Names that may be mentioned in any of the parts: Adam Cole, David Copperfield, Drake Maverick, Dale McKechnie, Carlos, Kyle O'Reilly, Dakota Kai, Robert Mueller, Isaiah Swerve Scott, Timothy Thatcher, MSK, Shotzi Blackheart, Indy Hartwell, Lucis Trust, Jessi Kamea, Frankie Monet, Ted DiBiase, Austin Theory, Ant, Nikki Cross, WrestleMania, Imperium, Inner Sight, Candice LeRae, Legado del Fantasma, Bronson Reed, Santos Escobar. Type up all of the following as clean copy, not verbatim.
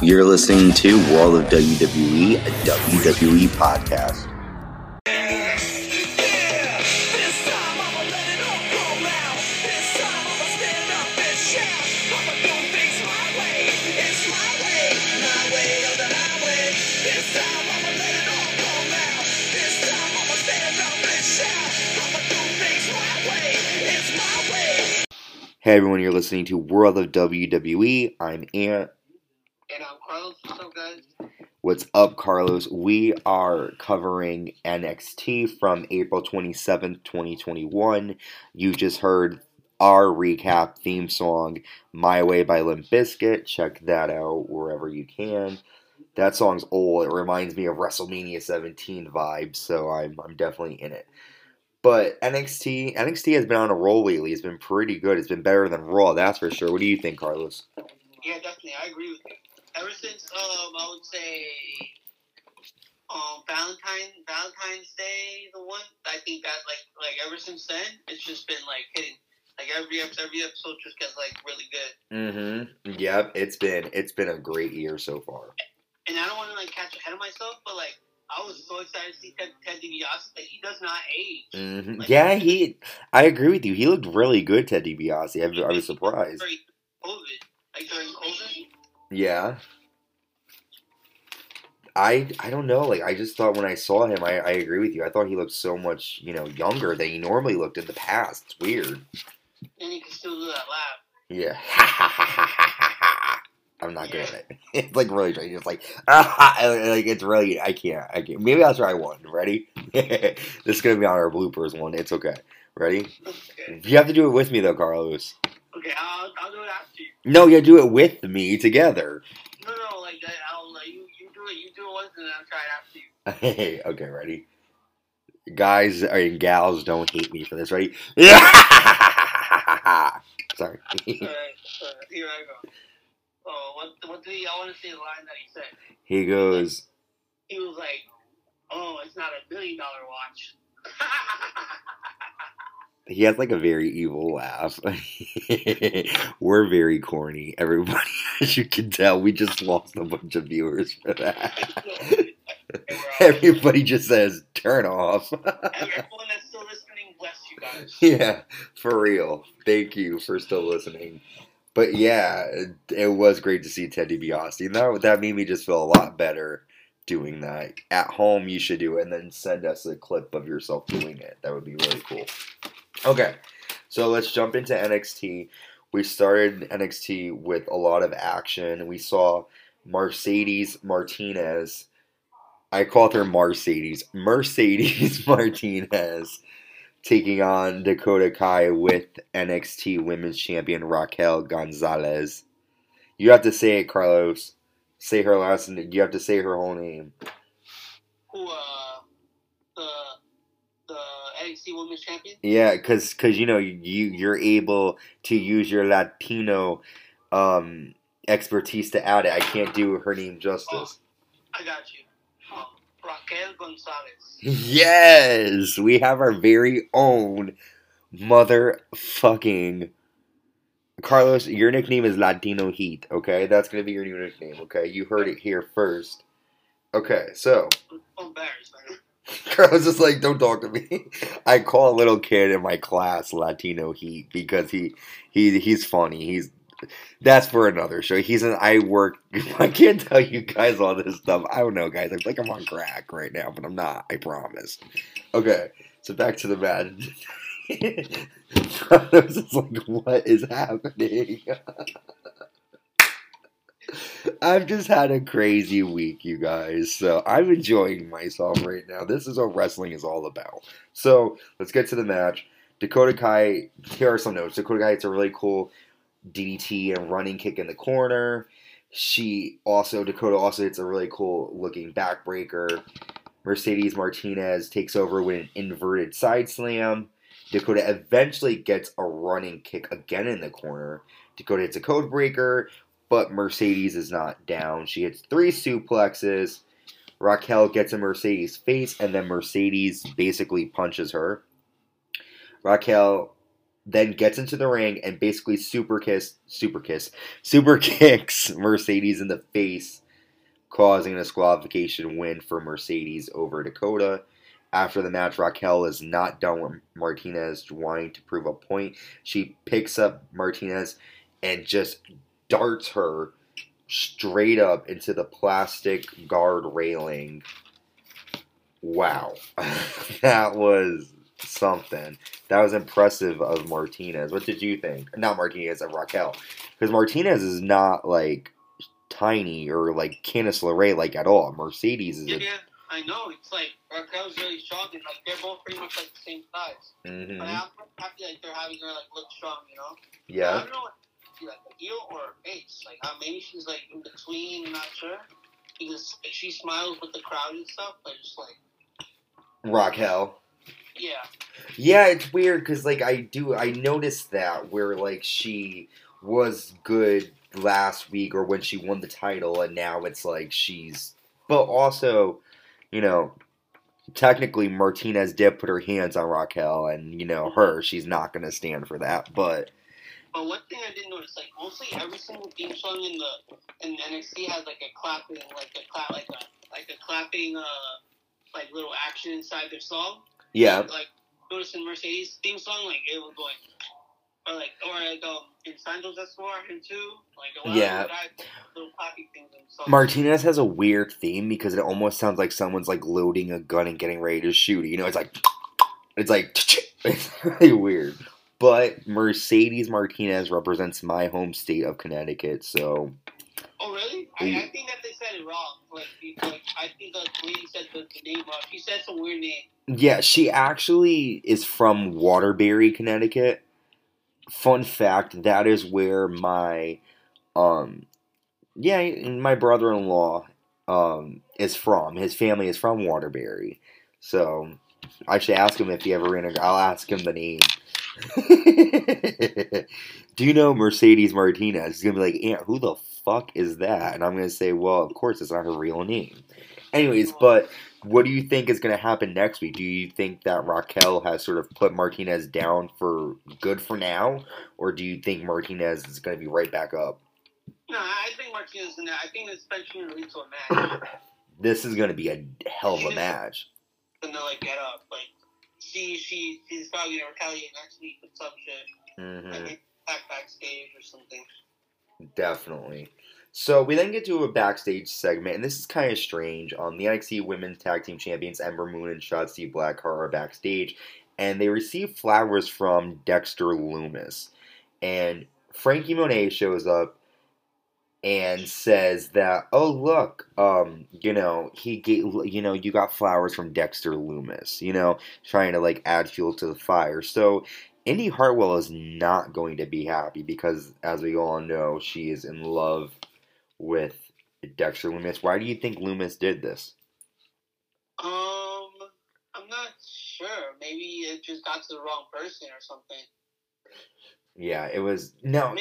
You're listening to World of WWE, a WWE podcast. Hey everyone, you're listening to World of WWE. I'm Ant. And I'm Carlos. What's up, guys? What's up, Carlos? We are covering NXT from April 27th, 2021. You just heard our recap theme song, My Way by Limp Bizkit. Check that out wherever you can. That song's old. It reminds me of WrestleMania 17 vibes, so I'm definitely in it. But NXT has been on a roll lately. It's been pretty good. It's been better than Raw, that's for sure. What do you think, Carlos? Yeah, definitely. I agree with you. Ever since, I would say, Valentine's Day, the one, I think that, like ever since then, it's just been, like, hitting. Like, every episode just gets, like, really good. Mm-hmm. Yep, it's been a great year so far. And I don't want to, like, catch ahead of myself, but, like, I was so excited to see Ted DiBiase. Like, he does not age. Mm-hmm. Like, yeah, I agree with you. He looked really good, Ted DiBiase. I was surprised. During COVID. Yeah. I don't know. Like, I just thought when I saw him, I agree with you. I thought he looked so much, younger than he normally looked in the past. It's weird. And he can still do that laugh. Yeah. I'm not good at it. It's like really strange. It's like, like it's really, I can't. Maybe that's what I want. Ready? This is going to be on our bloopers one. It's okay. Ready? Okay. You have to do it with me though, Carlos. Okay, I'll do it after you. No, you do it with me together. No, like I'll let you do it. You do it once and then I'll try it after you. Hey, okay, ready? Guys and gals, don't hate me for this. Ready? Sorry. Alright, here I go. Oh, I want to say the line that he said. He goes. He was like, "Oh, it's not $1 million watch." He has like a very evil laugh. We're very corny, everybody. As you can tell, we just lost a bunch of viewers for that. Everybody just says, "Turn off." Everyone that's still listening, bless you guys. Yeah, for real. Thank you for still listening. But yeah, it was great to see Ted DiBiase. And that made me just feel a lot better doing that. At home, you should do it, and then send us a clip of yourself doing it. That would be really cool. Okay, so let's jump into NXT. We started NXT with a lot of action. We saw Mercedes Martinez. I called her Mercedes. Mercedes Martinez. Taking on Dakota Kai with NXT Women's Champion Raquel Gonzalez. You have to say it, Carlos. Say her last name. You have to say her whole name. Who, the NXT Women's Champion? Yeah, because you're able to use your Latino expertise to add it. I can't do her name justice. Oh, I got you. Raquel Gonzalez. Yes! We have our very own motherfucking... Carlos, your nickname is Latino Heat, okay? That's going to be your new nickname, okay? You heard it here first. Okay, so... I'm embarrassed, man. Carlos is like, don't talk to me. I call a little kid in my class Latino Heat because he's funny. That's for another show. I can't tell you guys all this stuff. I don't know, guys. I feel like I'm on crack right now, but I'm not. I promise. Okay, so back to the match. Carlos is like, what is happening? I've just had a crazy week, you guys. So I'm enjoying myself right now. This is what wrestling is all about. So let's get to the match. Dakota Kai, here are some notes. Dakota Kai, it's a really cool... DDT and running kick in the corner. Dakota also hits a really cool looking backbreaker. Mercedes Martinez takes over with an inverted side slam. Dakota eventually gets a running kick again in the corner. Dakota hits a code breaker, but Mercedes is not down. She hits 3 suplexes. Raquel gets in Mercedes' face, and then Mercedes basically punches her. Raquel then gets into the ring and basically super kicks Mercedes in the face, causing a disqualification win for Mercedes over Dakota. After the match, Raquel is not done with Martinez wanting to prove a point. She picks up Martinez and just darts her straight up into the plastic guard railing. Wow. That was something. That was impressive of Martinez. What did you think? Not Martinez, of Raquel. Because Martinez is not, like, tiny or, like, Candice LeRae, like, at all. Mercedes is... Yeah, I know. It's like, Raquel's really strong. And, like, they're both pretty much, like, the same size. Mm-hmm. But I'm happy, like, they're having her, like, look strong, you know? Yeah. I don't know, like, a heel or a face. Like, maybe she's, like, in between, I'm not sure. Because she smiles with the crowd and stuff, but just, like... Raquel. Yeah. Yeah, it's weird, because, like, I noticed that, where, like, she was good last week, or when she won the title, and now it's, like, she's... But also, you know, technically, Martinez did put her hands on Raquel, and, you know, she's not going to stand for that, but... But one thing I did notice, like, mostly every single theme song in NXT has, like, a clapping, like, little action inside their song. Yeah. And, like, notice in Mercedes' theme song, like, it was going, or in Sando's S4 and 2, like, a lot of little clapping things in songs. Martinez has a weird theme because it almost sounds like someone's, like, loading a gun and getting ready to shoot it. You know, it's really weird. But Mercedes Martinez represents my home state of Connecticut, so... Oh, really? I think that they said it wrong. Like I think the lady said the name wrong. She said some weird name. Yeah, she actually is from Waterbury, Connecticut. Fun fact, that is where my... my brother-in-law is from. His family is from Waterbury. So, I should ask him if he ever ran a... I'll ask him the name. Do you know Mercedes Martinez? He's going to be like, Aunt, who the fuck is that? And I'm going to say, well, of course, it's not her real name. Anyways, but what do you think is going to happen next week? Do you think that Raquel has sort of put Martinez down for good for now? Or do you think Martinez is going to be right back up? No, I think Martinez is going to... I think it's going to lead to a match. This is going to be a hell of a match. And they'll, like, get up, like... She's probably going to retaliate next week with some shit. Mm-hmm. I think backstage or something. Definitely. So we then get to a backstage segment, and this is kind of strange. The NXT Women's Tag Team Champions Ember Moon and Shotzi Blackheart are backstage, and they receive flowers from Dexter Lumis. And Frankie Monet shows up and says that, oh, look, you got flowers from Dexter Lumis, you know, trying to, like, add fuel to the fire. So Indy Hartwell is not going to be happy because, as we all know, she is in love with Dexter Lumis. Why do you think Lumis did this? I'm not sure. Maybe it just got to the wrong person or something. Yeah, it was, no.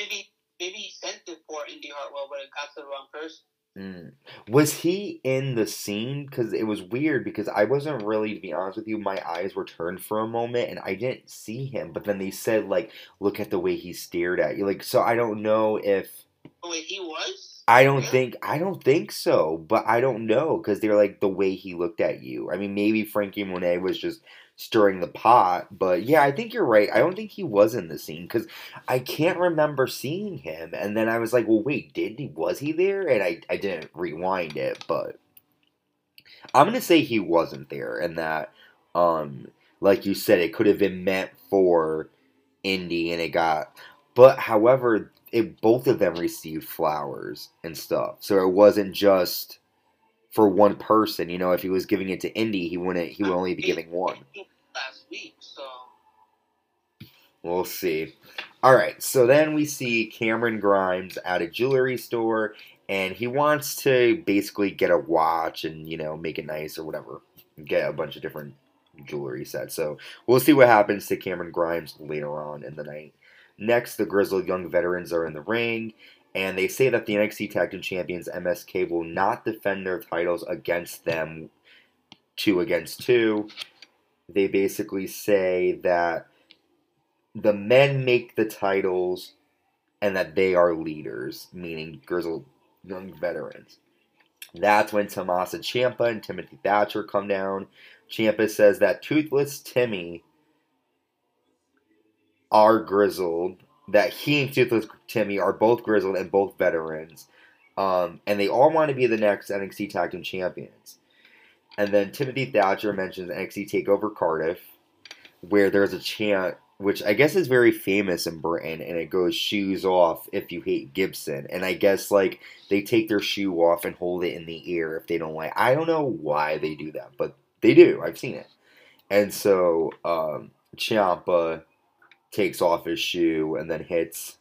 Maybe he sent it for Indy Hartwell, but it got to the wrong person. Mm. Was he in the scene? Because it was weird, because I wasn't really, to be honest with you, my eyes were turned for a moment, and I didn't see him. But then they said, like, look at the way he stared at you. Like, so I don't know if... Oh, wait, he was? I don't think so, but I don't know, because they're like, the way he looked at you. I mean, maybe Frankie Monet was just... stirring the pot, but yeah, I think you're right. I don't think he was in the scene, because I can't remember seeing him, and then I was like, well, wait, was he there? And I didn't rewind it, but I'm going to say he wasn't there, and that, like you said, it could have been meant for Indy, and it got, but however, both of them received flowers and stuff, so it wasn't just... for one person, you know, if he was giving it to Indy, he would only be giving one. Last week, so. We'll see. Alright, so then we see Cameron Grimes at a jewelry store, and he wants to basically get a watch and, you know, make it nice or whatever. Get a bunch of different jewelry sets. So, we'll see what happens to Cameron Grimes later on in the night. Next, the Grizzled Young Veterans are in the ring. And they say that the NXT Tag Team Champions MSK will not defend their titles against them 2-2. They basically say that the men make the titles and that they are leaders, meaning Grizzled Young Veterans. That's when Tommaso Ciampa and Timothy Thatcher come down. Ciampa says that Toothless Timmy are grizzled, that he and Toothless Timmy are both grizzled and both veterans, and they all want to be the next NXT Tag Team Champions. And then Timothy Thatcher mentions NXT TakeOver Cardiff, where there's a chant, which I guess is very famous in Britain, and it goes, "Shoes off if you hate Gibson." And I guess, like, they take their shoe off and hold it in the air if they don't like. I don't know why they do that, but they do. I've seen it. And so Ciampa takes off his shoe and then hits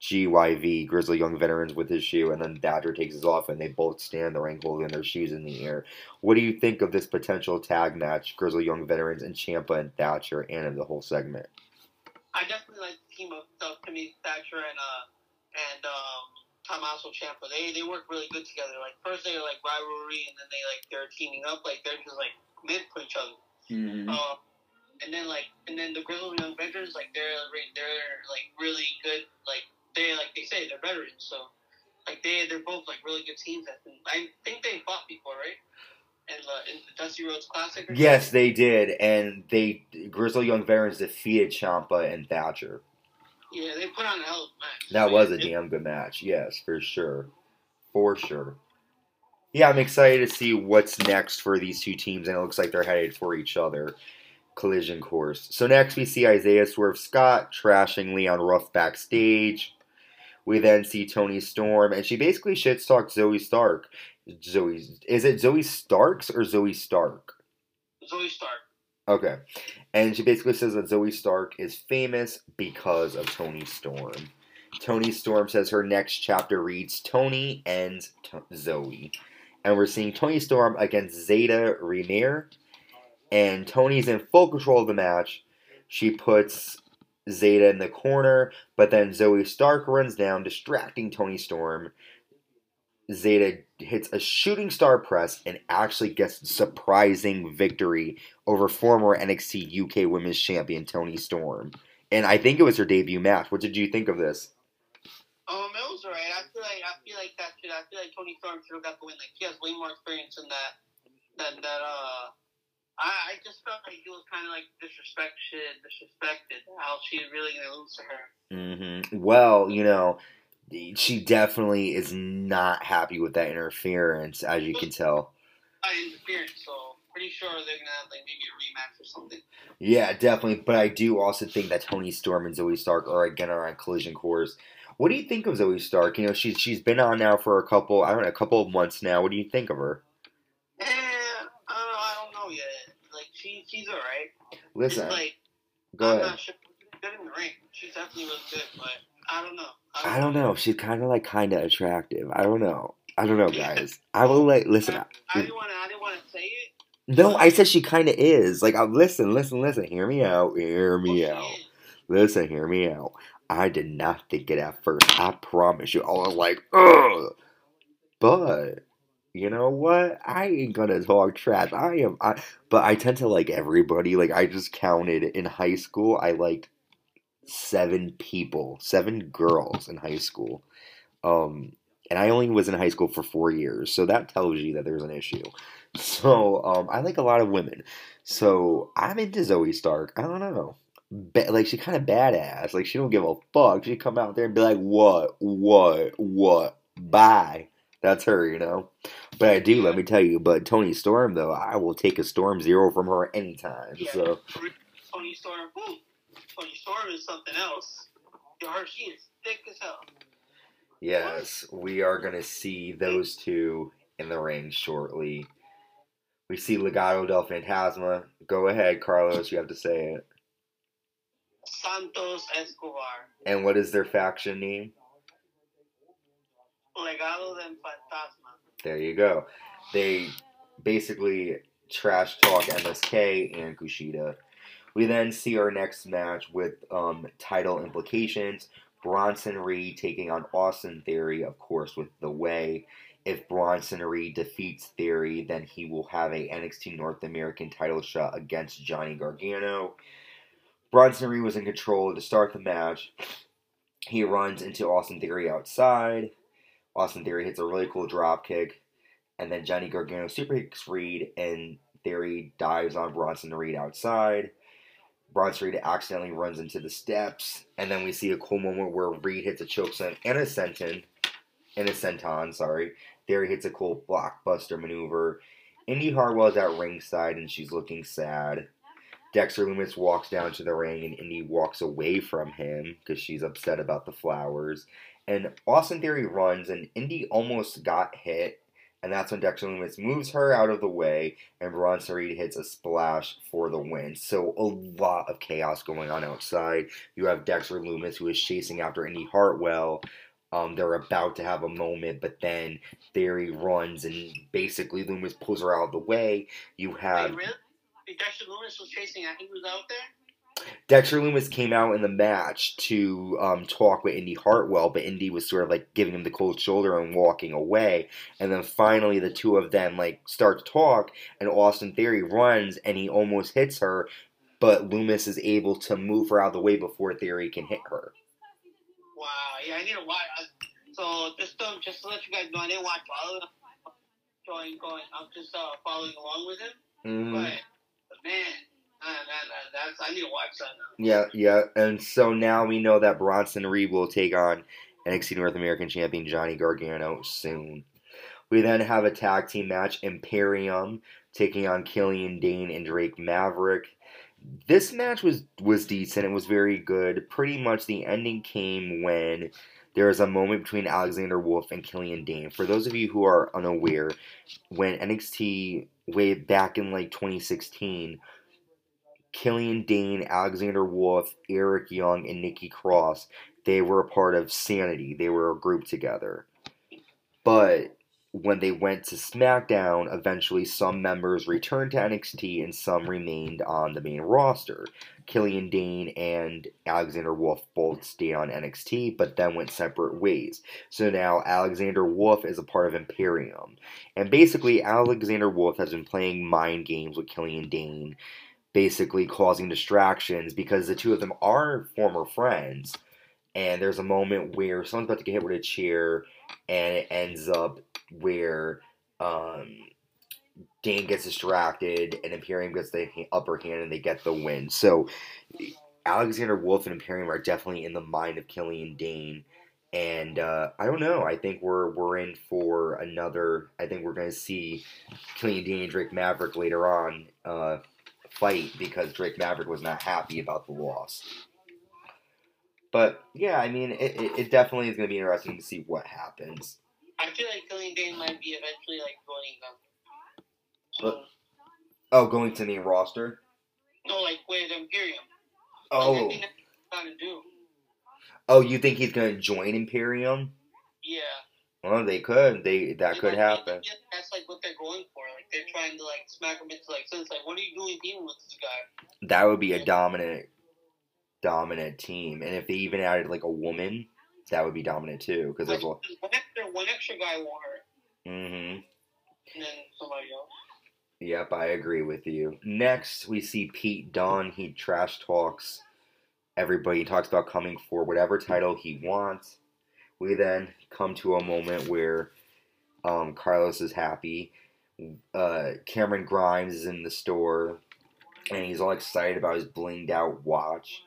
GYV, Grizzly Young Veterans, with his shoe, and then Thatcher takes his off, and they both stand in the ring holding their shoes in the air. What do you think of this potential tag match, Grizzly Young Veterans and Ciampa and Thatcher, and of the whole segment? I definitely like the team of Timothy Thatcher and Tommaso Ciampa. They work really good together. Like, first they were like rivalry, and then they're teaming up, like they're just like mid for each other. Mm-hmm. And then the Grizzled Young Veterans, like they're like really good, like. They say they're veterans, so like they're both like really good teams. I think they fought before, right? And in the Dusty Rhodes Classic. Yes, they did, and Grizzled Young Veterans defeated Ciampa and Thatcher. Yeah, they put on a hell of a match. That was a damn good match. Yes, for sure, Yeah, I'm excited to see what's next for these two teams, and it looks like they're headed for each other. Collision course. So next we see Isaiah Swerve Scott trashing Leon Ruff backstage. We then see Toni Storm, and she basically shit-talks Zoey Stark. Is it Zoey Starks or Zoey Stark? Zoey Stark. Okay. And she basically says that Zoey Stark is famous because of Toni Storm. Toni Storm says her next chapter reads, "Toni and Zoey." And we're seeing Toni Storm against Zayda Ramier. And Toni's in full control of the match. She puts Zayda in the corner, but then Zoey Stark runs down, distracting Toni Storm. Zayda hits a shooting star press and actually gets a surprising victory over former NXT UK Women's Champion Toni Storm. And I think it was her debut match. What did you think of this? It was alright. I feel like Toni Storm should have got the win. Like, she has way more experience in that I just felt like he was kind of like disrespected, how she really going to lose to her. Mm-hmm. Well, you know, she definitely is not happy with that interference, as you can tell. Interference, so pretty sure they're going to have like maybe a rematch or something. Yeah, definitely. But I do also think that Toni Storm and Zoey Stark are again on collision course. What do you think of Zoey Stark? You know, she's been on now for a couple of months now. What do you think of her? She's alright. Listen, like, go ahead. Not sure. She's good in the ring. She's definitely really good, but I don't know. She's kind of attractive. I don't know, guys. I will listen. I didn't want to say it. No, I said she kind of is. Like, listen. Hear me out. Listen, hear me out. I did not think it at first. I promise you. I was like, ugh. But you know what? I ain't gonna talk trash. But I tend to like everybody. Like, I just counted in high school, I liked 7 girls in high school. And I only was in high school for 4 years, so that tells you that there's an issue. So, I like a lot of women. So, I'm into Zoey Stark. I don't know. Like, she kind of badass. Like, she don't give a fuck. She come out there and be like, what? Bye. That's her, you know. But I do, let me tell you. But Toni Storm, though, I will take a Storm Zero from her anytime. Yeah, so Toni Storm, woo. Toni Storm is something else. She is thick as hell. Yes, we are gonna see those two in the ring shortly. We see Legado del Fantasma. Go ahead, Carlos. You have to say it. Santos Escobar. And what is their faction name? Legado del Fantasma. There you go. They basically trash talk MSK and Kushida. We then see our next match with title implications. Bronson Reed taking on Austin Theory, of course, with the way. If Bronson Reed defeats Theory, then he will have a NXT North American title shot against Johnny Gargano. Bronson Reed was in control to start the match. He runs into Austin Theory outside. Austin Theory hits a really cool dropkick. And then Johnny Gargano superkicks Reed, and Theory dives on Bronson Reed outside. Bronson Reed accidentally runs into the steps. And then we see a cool moment where Reed hits a chokeslam and a senton. Theory hits a cool blockbuster maneuver. Indy Hartwell is at ringside, and she's looking sad. Dexter Lumis walks down to the ring, and Indy walks away from him because she's upset about the flowers. And Austin Theory runs, and Indy almost got hit. And that's when Dexter Lumis moves her out of the way, and Bronson Reed hits a splash for the win. So a lot of chaos going on outside. You have Dexter Lumis, who is chasing after Indy Hartwell. They're about to have a moment, but then Theory runs, and basically Lumis pulls her out of the way. You have... Dexter Lumis was chasing after he was out there? Dexter Lumis came out in the match to talk with Indy Hartwell, but Indy was sort of like giving him the cold shoulder and walking away. And then finally the two of them like start to talk, and Austin Theory runs, and he almost hits her, but Lumis is able to move her out of the way before Theory can hit her. Wow, yeah, I need to watch. So just to let you guys know, I didn't watch all of them. I'm just following along with him. Mm. But... Man, I need to watch that now. Yeah, and so now we know that Bronson Reed will take on NXT North American Champion Johnny Gargano soon. We then have a tag team match, Imperium, taking on Killian Dain and Drake Maverick. This match was decent. It was very good. Pretty much the ending came when... there is a moment between Alexander Wolfe and Killian Dain. For those of you who are unaware, when NXT, way back in like 2016, Killian Dain, Alexander Wolfe, Eric Young, and Nikki Cross, they were a part of Sanity. They were a group together. But when they went to SmackDown, eventually some members returned to NXT and some remained on the main roster. Killian Dain and Alexander Wolfe both stayed on NXT, but then went separate ways. So now Alexander Wolfe is a part of Imperium. And basically, Alexander Wolfe has been playing mind games with Killian Dain, basically causing distractions because the two of them are former friends. And there's a moment where someone's about to get hit with a chair, and it ends up where Dain gets distracted and Imperium gets the upper hand and they get the win. So Alexander Wolfe and Imperium are definitely in the mind of Killian Dain. And I don't know. I think we're in for another... I think we're going to see Killian Dain and Drake Maverick later on fight because Drake Maverick was not happy about the loss. But, yeah, I mean, it definitely is going to be interesting to see what happens. I feel like Killian Dain might be eventually, like, joining them. Going to the main roster? No, like, with Imperium. Oh. Like, I think that's what he's gonna do. Oh, you think he's going to join Imperium? Yeah. Well, they could. That could happen. That's, like, what they're going for. Like, they're trying to, like, smack him into, like, sense. Like, what are you doing dealing with this guy? That would be a dominant team, and if they even added like a woman, that would be dominant too. Because there's one extra guy wore her. Mm-hmm. And then somebody else. Yep, I agree with you. Next, we see Pete Dunne. He trash talks everybody. He talks about coming for whatever title he wants. We then come to a moment where Carlos is happy. Cameron Grimes is in the store, and he's all excited about his blinged out watch.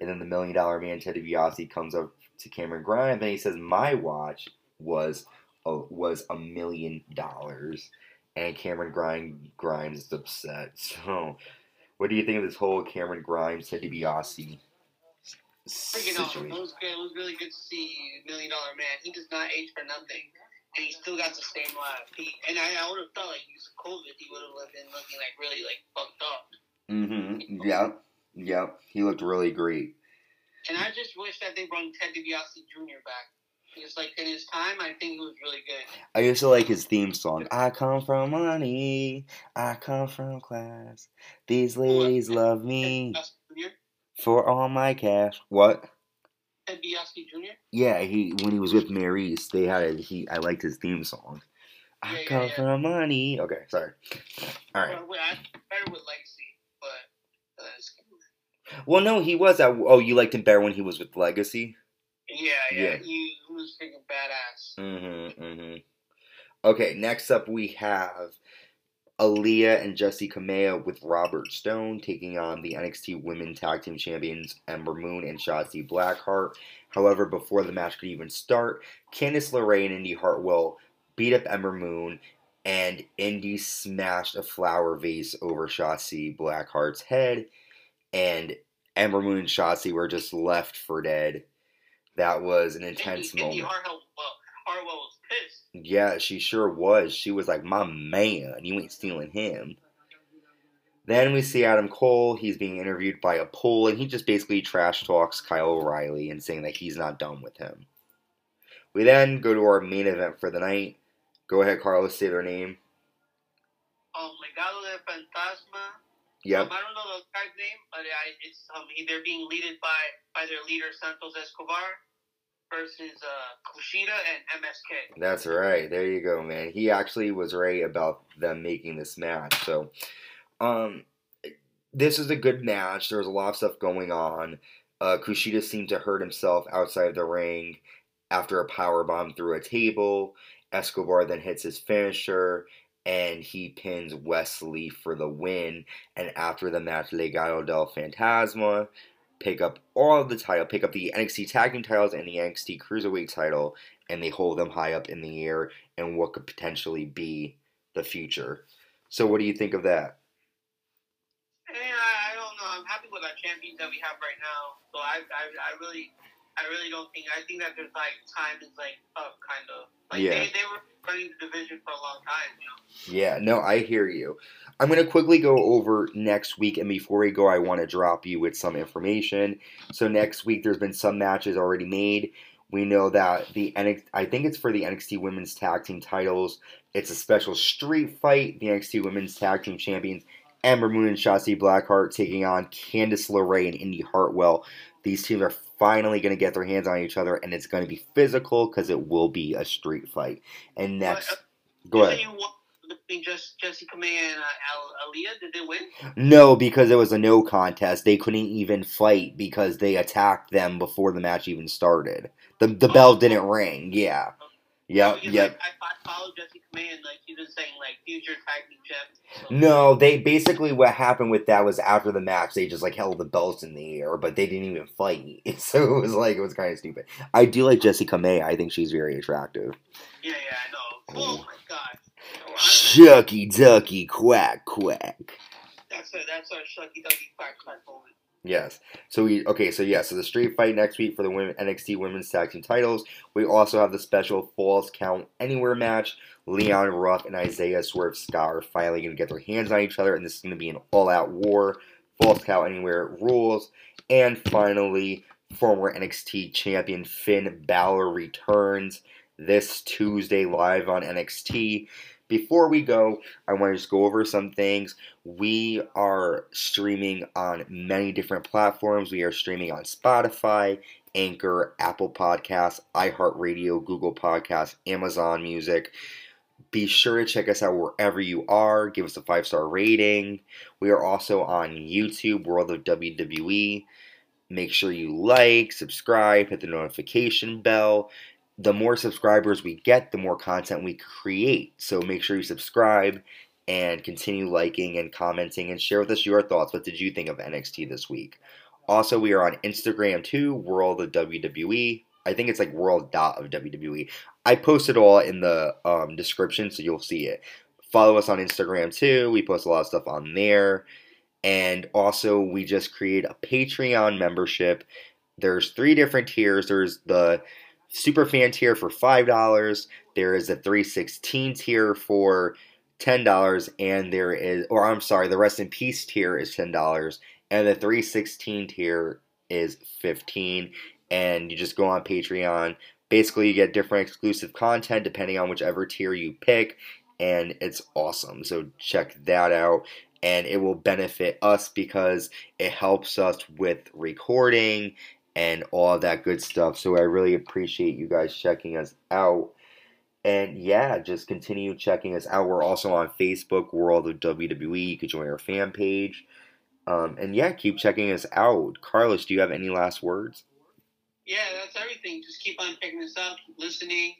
And then the $1 Million Man, Ted DiBiase, comes up to Cameron Grimes and he says, "My watch was $1 million." And Cameron Grimes is upset. So, what do you think of this whole Cameron Grimes, Ted DiBiase situation? Freaking awesome. It was really good to see $1 Million Man. He does not age for nothing. And he still got the same life. I would have thought, like, he was COVID, he would have been looking, like, really, like, fucked up. Mm-hmm. Yeah, he looked really great. And I just wish that they brought Ted DiBiase Jr. back. Because, like, in his time, I think he was really good. I used to like his theme song. I come from money. I come from class. These ladies love me. Ted DiBiase Jr.? For all my cash. What? Ted DiBiase Jr.? Yeah, when he was with Maryse, they had I liked his theme song. I come from money. Okay, sorry. All right. I started with Lexi, but... Well, no, he was at... Oh, you liked him better when he was with Legacy? Yeah. He was freaking badass. Mm-hmm. Okay, next up we have Aaliyah and Jessi Kamea with Robert Stone taking on the NXT Women Tag Team Champions Ember Moon and Shotzi Blackheart. However, before the match could even start, Candice LeRae and Indy Hartwell beat up Ember Moon, and Indy smashed a flower vase over Shotzi Blackheart's head, and Ember Moon and Shotzi were just left for dead. That was an intense moment. Indy Hartwell was pissed. Yeah, she sure was. She was like, my man, you ain't stealing him. Then we see Adam Cole. He's being interviewed by a poll, and he just basically trash talks Kyle O'Reilly and saying that he's not done with him. We then go to our main event for the night. Go ahead, Carlos, say their name. Legado del Fantasma. Yep. I don't know the exact name, but it's they're being led by their leader, Santos Escobar, versus Kushida and MSK. That's right. There you go, man. He actually was right about them making this match. So, this is a good match. There was a lot of stuff going on. Kushida seemed to hurt himself outside of the ring after a powerbomb through a table. Escobar then hits his finisher, and he pins Wesley for the win. And after the match, Legado del Fantasma pick up the NXT Tag Team titles and the NXT Cruiserweight title, and they hold them high up in the air and what could potentially be the future. So what do you think of that? I don't know. I'm happy with our champions that we have right now. So I really don't think... I think that there's, time is, up, kind of. They were running the division for a long time, you know? Yeah, no, I hear you. I'm going to quickly go over next week, and before we go, I want to drop you with some information. So next week, there's been some matches already made. We know that I think it's for the NXT Women's Tag Team titles. It's a special street fight. The NXT Women's Tag Team Champions, Ember Moon and Shotzi Blackheart, taking on Candice LeRae and Indy Hartwell. These teams are finally going to get their hands on each other, and it's going to be physical because it will be a street fight. And next, go ahead. Just Jessi Kamea and Aaliyah, did they win? No, because it was a no contest. They couldn't even fight because they attacked them before the match even started. The bell didn't ring. Yeah. Yep. I followed Jessi Kamea and he was saying future tag team champs. So. No, they basically what happened with that was after the match they just held the belts in the air, but they didn't even fight. So it was kind of stupid. I do like Jessi Kamea. I think she's very attractive. Yeah, I know. Oh my god. Shucky ducky quack quack. That's our shucky ducky quack quack moment. Yes. So the street fight next week for the NXT Women's Tag Team titles. We also have the special Falls Count Anywhere match. Leon Ruff and Isaiah Swerve Scott are finally going to get their hands on each other, and this is going to be an all-out war. Falls Count Anywhere rules. And finally, former NXT champion Finn Balor returns this Tuesday live on NXT. Before we go, I want to just go over some things. We are streaming on many different platforms. We are streaming on Spotify, Anchor, Apple Podcasts, iHeartRadio, Google Podcasts, Amazon Music. Be sure to check us out wherever you are. Give us a 5-star rating. We are also on YouTube, World of WWE. Make sure you like, subscribe, hit the notification bell. The more subscribers we get, the more content we create. So make sure you subscribe and continue liking and commenting and share with us your thoughts. What did you think of NXT this week? Also, we are on Instagram too, World of WWE. I think it's world.ofWWE. I post it all in the description, so you'll see it. Follow us on Instagram too. We post a lot of stuff on there. And also, we just created a Patreon membership. There's 3 different tiers. There's the Superfan tier for $5, there is a 316 tier for $10, and the Rest in Peace tier is $10, and the 316 tier is $15, and you just go on Patreon. Basically, you get different exclusive content depending on whichever tier you pick, and it's awesome, so check that out. And it will benefit us because it helps us with recording and all that good stuff. So I really appreciate you guys checking us out. And yeah, just continue checking us out. We're also on Facebook, World of WWE. You can join our fan page. And yeah, keep checking us out. Carlos, do you have any last words? Yeah, that's everything. Just keep on picking us up, listening,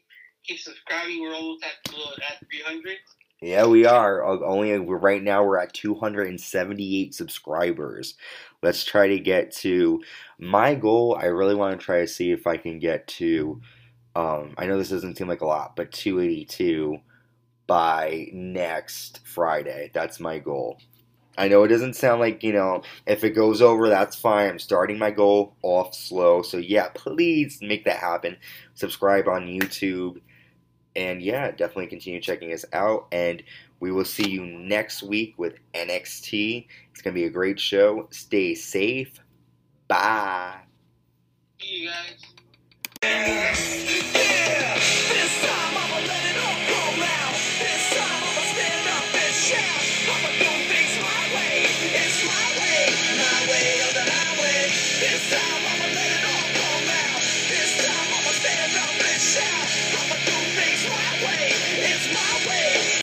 keep subscribing. We're almost at 300. Yeah, we are. Right now we're at 278 subscribers. Let's try to get to my goal. I really want to try to see if I can get to, I know this doesn't seem like a lot, but 282 by next Friday. That's my goal. I know it doesn't sound like, if it goes over, that's fine. I'm starting my goal off slow. So, yeah, please make that happen. Subscribe on YouTube. And, yeah, definitely continue checking us out. And we will see you next week with NXT. It's going to be a great show. Stay safe. Bye. See you guys. Yeah.